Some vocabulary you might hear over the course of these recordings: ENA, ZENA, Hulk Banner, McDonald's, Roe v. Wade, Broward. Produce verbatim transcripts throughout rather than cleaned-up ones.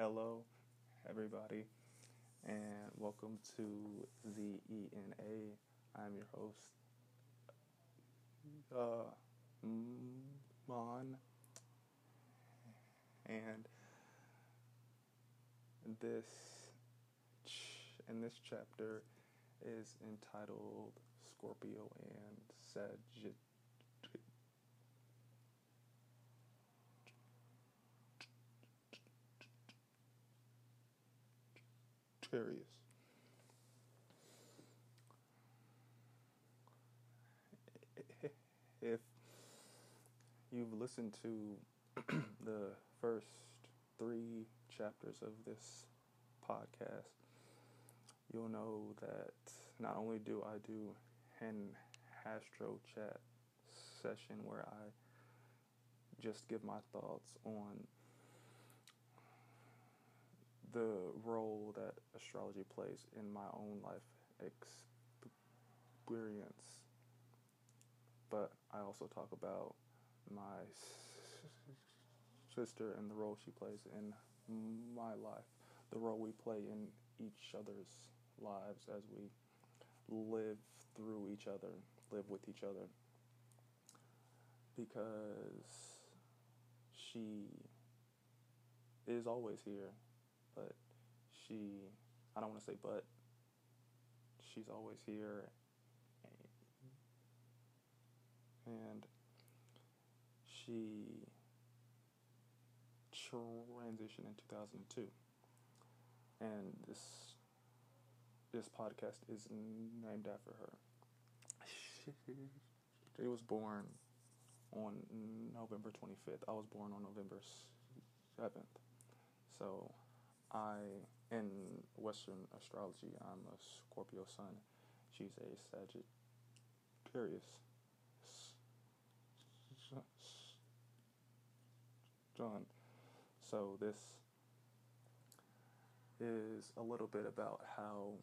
Hello, everybody, and welcome to the E N A. I'm your host, uh, Mon, and this ch- and this chapter is entitled Scorpio and Sagittarius. Curious. If you've listened to the first three chapters of this podcast, you'll know that not only do I do an astro chat session where I just give my thoughts on the role that astrology plays in my own life experience, but I also talk about my sister and the role she plays in my life, the role we play in each other's lives as we live through each other, live with each other, because she is always here. But she, I don't want to say but, she's always here, and she transitioned in two thousand two, and this, this podcast is named after her. She was born on November twenty-fifth, I was born on November seventh, so I, in Western astrology, I'm a Scorpio sun. She's a Sagittarius sun. So this is a little bit about how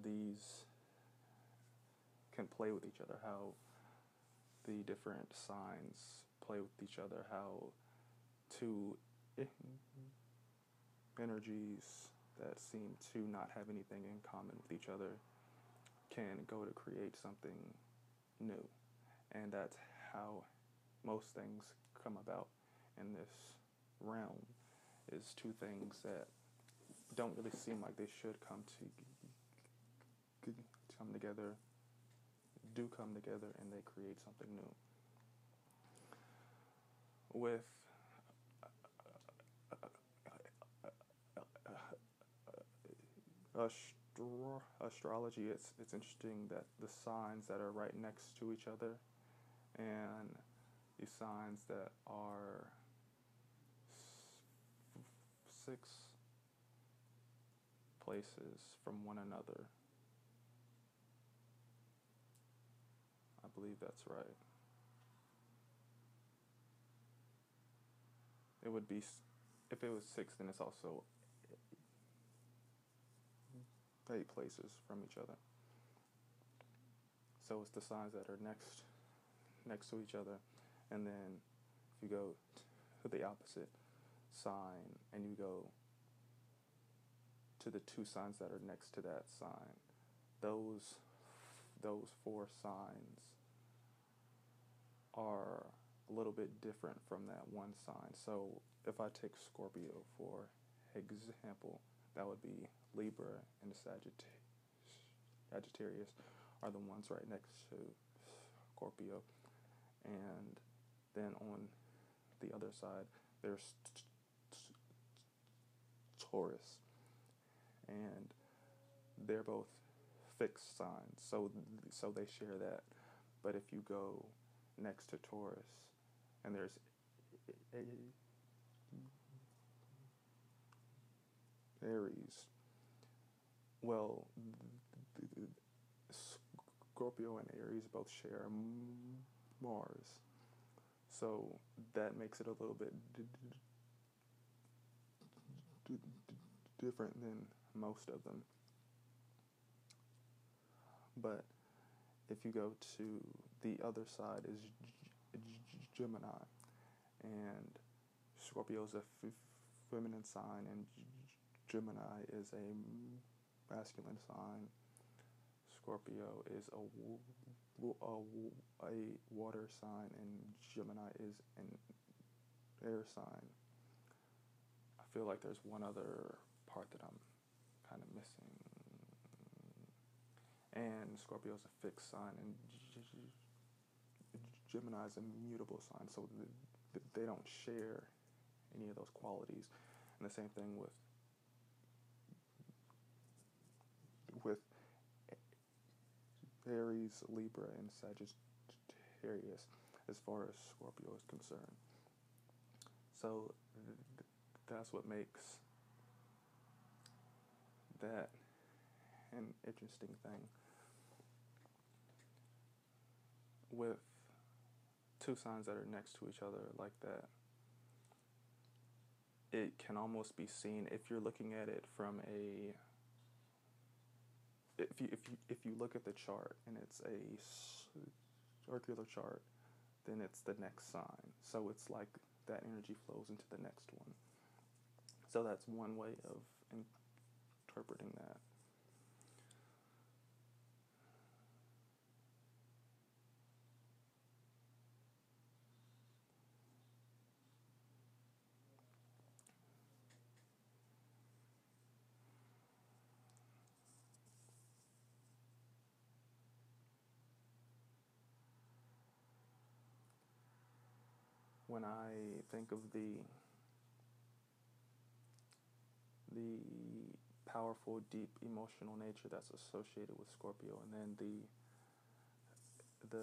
these can play with each other, how the different signs play with each other, how two energies that seem to not have anything in common with each other can go to create something new. And that's how most things come about in this realm, is two things that don't really seem like they should come to come together, do come together, and they create something new. With Astro- astrology, it's it's interesting that the signs that are right next to each other and the signs that are six places from one another. I believe that's right. It would be, if it was six, then it's also eight places from each other. So it's the signs that are next next to each other, and then if you go to the opposite sign and you go to the two signs that are next to that sign, those those four signs are a little bit different from that one sign. So if I take Scorpio for example, that would be Libra and Sagittarius are the ones right next to Scorpio. And then on the other side, there's t- t- Taurus. And they're both fixed signs, so so they share that. But if you go next to Taurus, and there's Aries, well, Scorpio and Aries both share Mars, so that makes it a little bit different than most of them. But if you go to the other side, is Gemini, and Scorpio is a feminine sign, and Gemini is a masculine sign. Scorpio is a, a, a water sign, and Gemini is an air sign. I feel like there's one other part that I'm kind of missing. And Scorpio is a fixed sign, and G G Gemini is a mutable sign, so th th they don't share any of those qualities. And the same thing with with Aries, Libra, and Sagittarius, as far as Scorpio is concerned. So th that's what makes that an interesting thing. With two signs that are next to each other like that, it can almost be seen, if you're looking at it from a, if you if you if you look at the chart and it's a circular chart, then it's the next sign. So it's like that energy flows into the next one. So that's one way of interpreting that. When I think of the the powerful, deep, emotional nature that's associated with Scorpio, and then the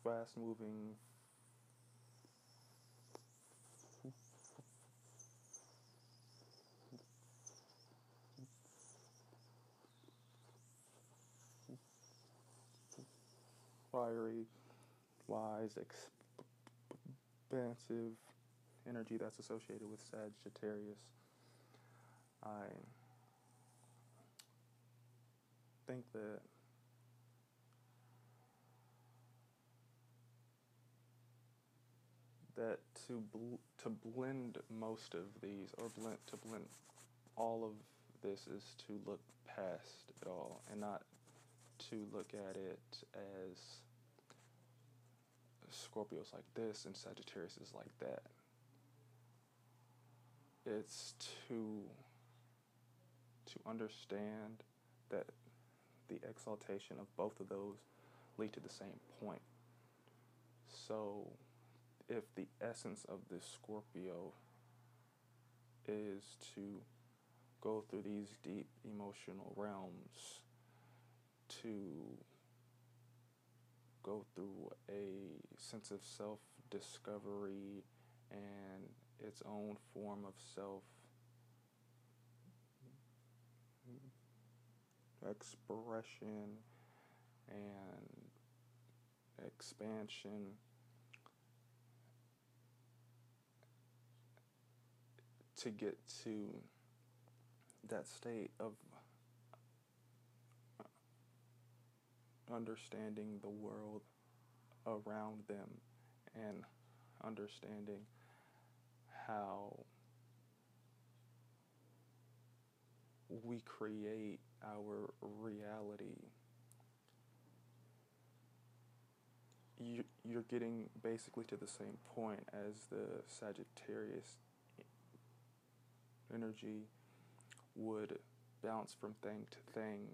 the fast-moving, fiery, wise, expansive energy that's associated with Sagittarius, I think that that to bl to blend most of these, or blend to blend all of this, is to look past it all and not to look at it as Scorpio's like this and Sagittarius is like that. It's to to understand that the exaltation of both of those lead to the same point. So if the essence of this Scorpio is to go through these deep emotional realms, to go through a sense of self-discovery and its own form of self-expression and expansion, to get to that state of understanding the world around them and understanding how we create our reality. You, you're getting basically to the same point as the Sagittarius energy would bounce from thing to thing.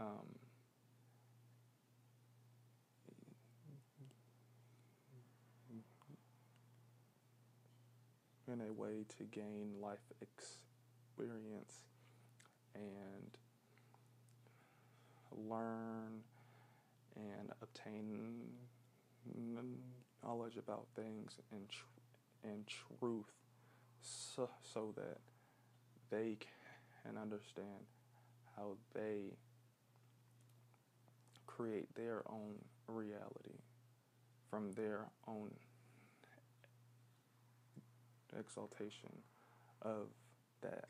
Um, in a way to gain life experience and learn and obtain knowledge about things and tr and truth, so, so that they can understand how they create their own reality from their own exaltation of that.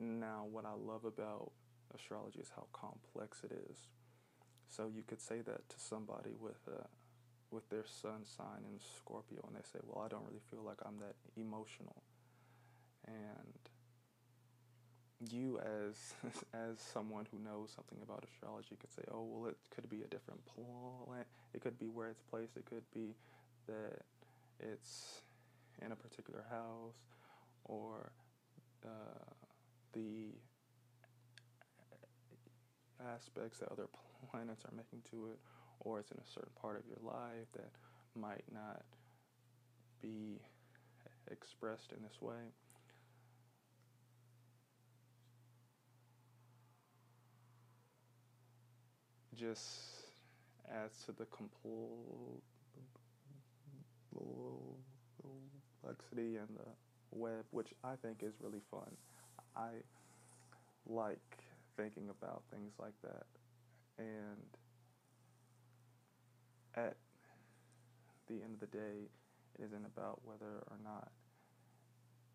Now, what I love about astrology is how complex it is. So you could say that to somebody with a, with their sun sign in Scorpio, and they say, well, I don't really feel like I'm that emotional. And you as as someone who knows something about astrology could say, oh, well, it could be a different planet, it could be where it's placed, it could be that it's in a particular house, or uh, the aspects that other planets are making to it, or it's in a certain part of your life that might not be expressed in this way. Just adds to the complexity and the web, which I think is really fun. I like thinking about things like that. And at the end of the day, it isn't about whether or not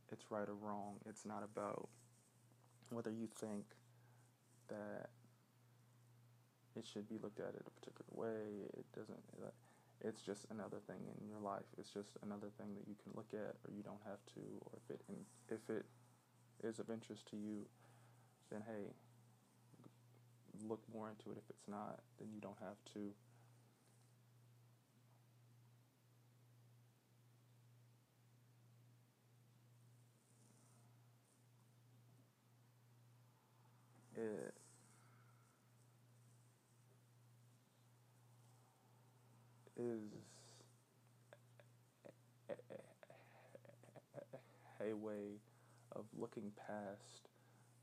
it's right or wrong. It's not about whether you think that it should be looked at in a particular way. It doesn't, it's just another thing in your life. It's just another thing that you can look at, or you don't have to, or if it, if it is of interest to you, then hey, look more into it. If it's not, then you don't have to. It, is a way of looking past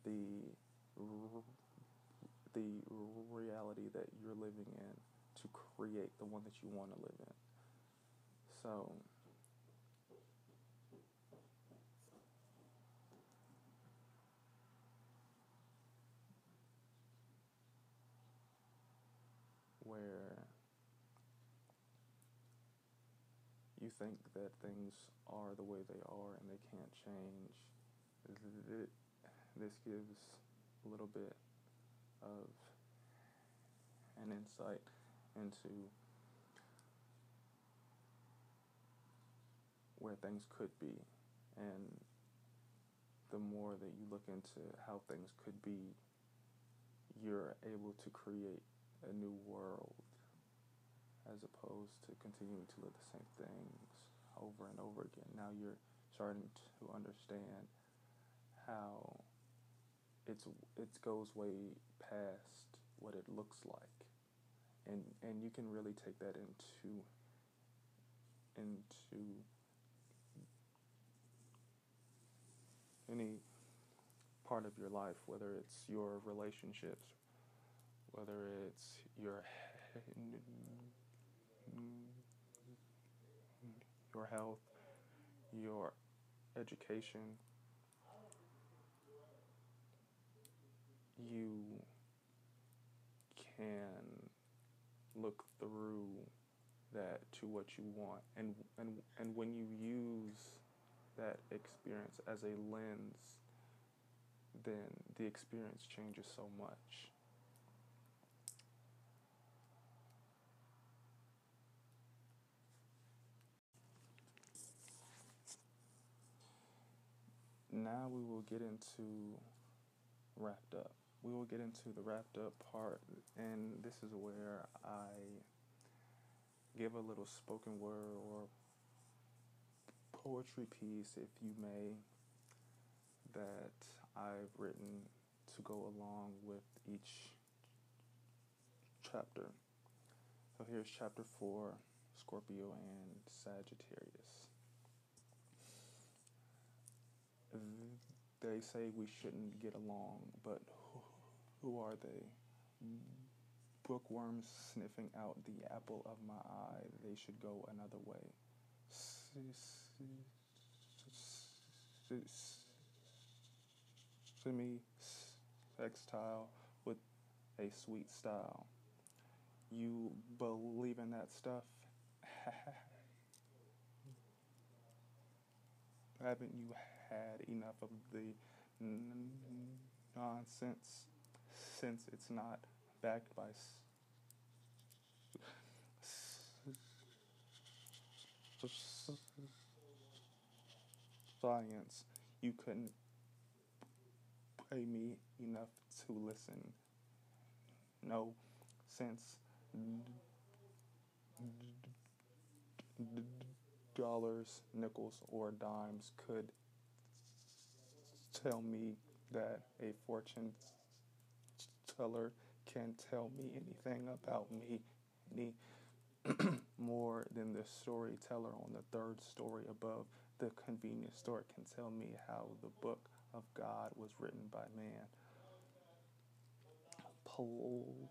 the the reality that you're living in to create the one that you want to live in. So where you think that things are the way they are and they can't change, this gives a little bit of an insight into where things could be. And the more that you look into how things could be, you're able to create a new world, as opposed to continuing to live the same things over and over again. Now you're starting to understand how it's it goes way past what it looks like, and and you can really take that into into any part of your life, whether it's your relationships, whether it's your your health, your education. You can look through that to what you want, and and and when you use that experience as a lens, then the experience changes so much. Now we will get into wrapped up. We will get into the wrapped up part, and this is where I give a little spoken word or poetry piece, if you may, that I've written to go along with each chapter. So here's chapter four, Scorpio and Sagittarius. They say we shouldn't get along, but who are they? Bookworms sniffing out the apple of my eye. They should go another way. Semi sextile with a sweet style. You believe in that stuff? Haven't you had enough of the n- nonsense, since it's not backed by s- science, you couldn't pay me enough to listen. No sense dollars, nickels, or dimes could tell me that a fortune teller can tell me anything about me any more than the storyteller on the third story above the convenience store can tell me how the book of God was written by man. Pol-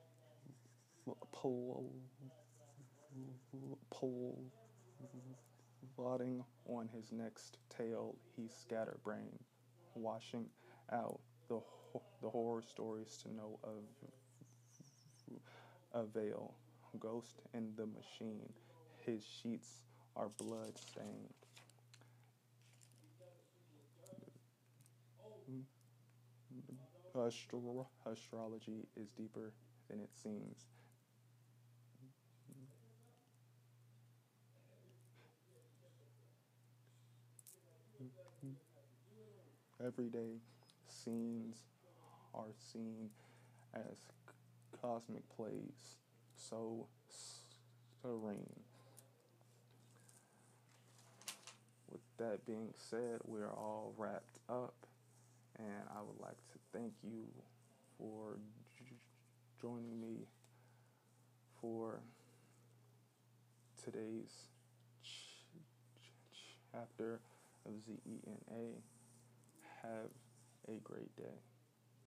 pol- pol- plotting on his next tale, he scatterbrained, washing out the ho- the horror stories to no av- avail. Ghost in the machine, his sheets are blood stained. Astro- astrology is deeper than it seems. Everyday scenes are seen as cosmic plays, so serene. With that being said, we're all wrapped up, and I would like to thank you for j- joining me for today's ch- ch- chapter of ZENA. Have a great day.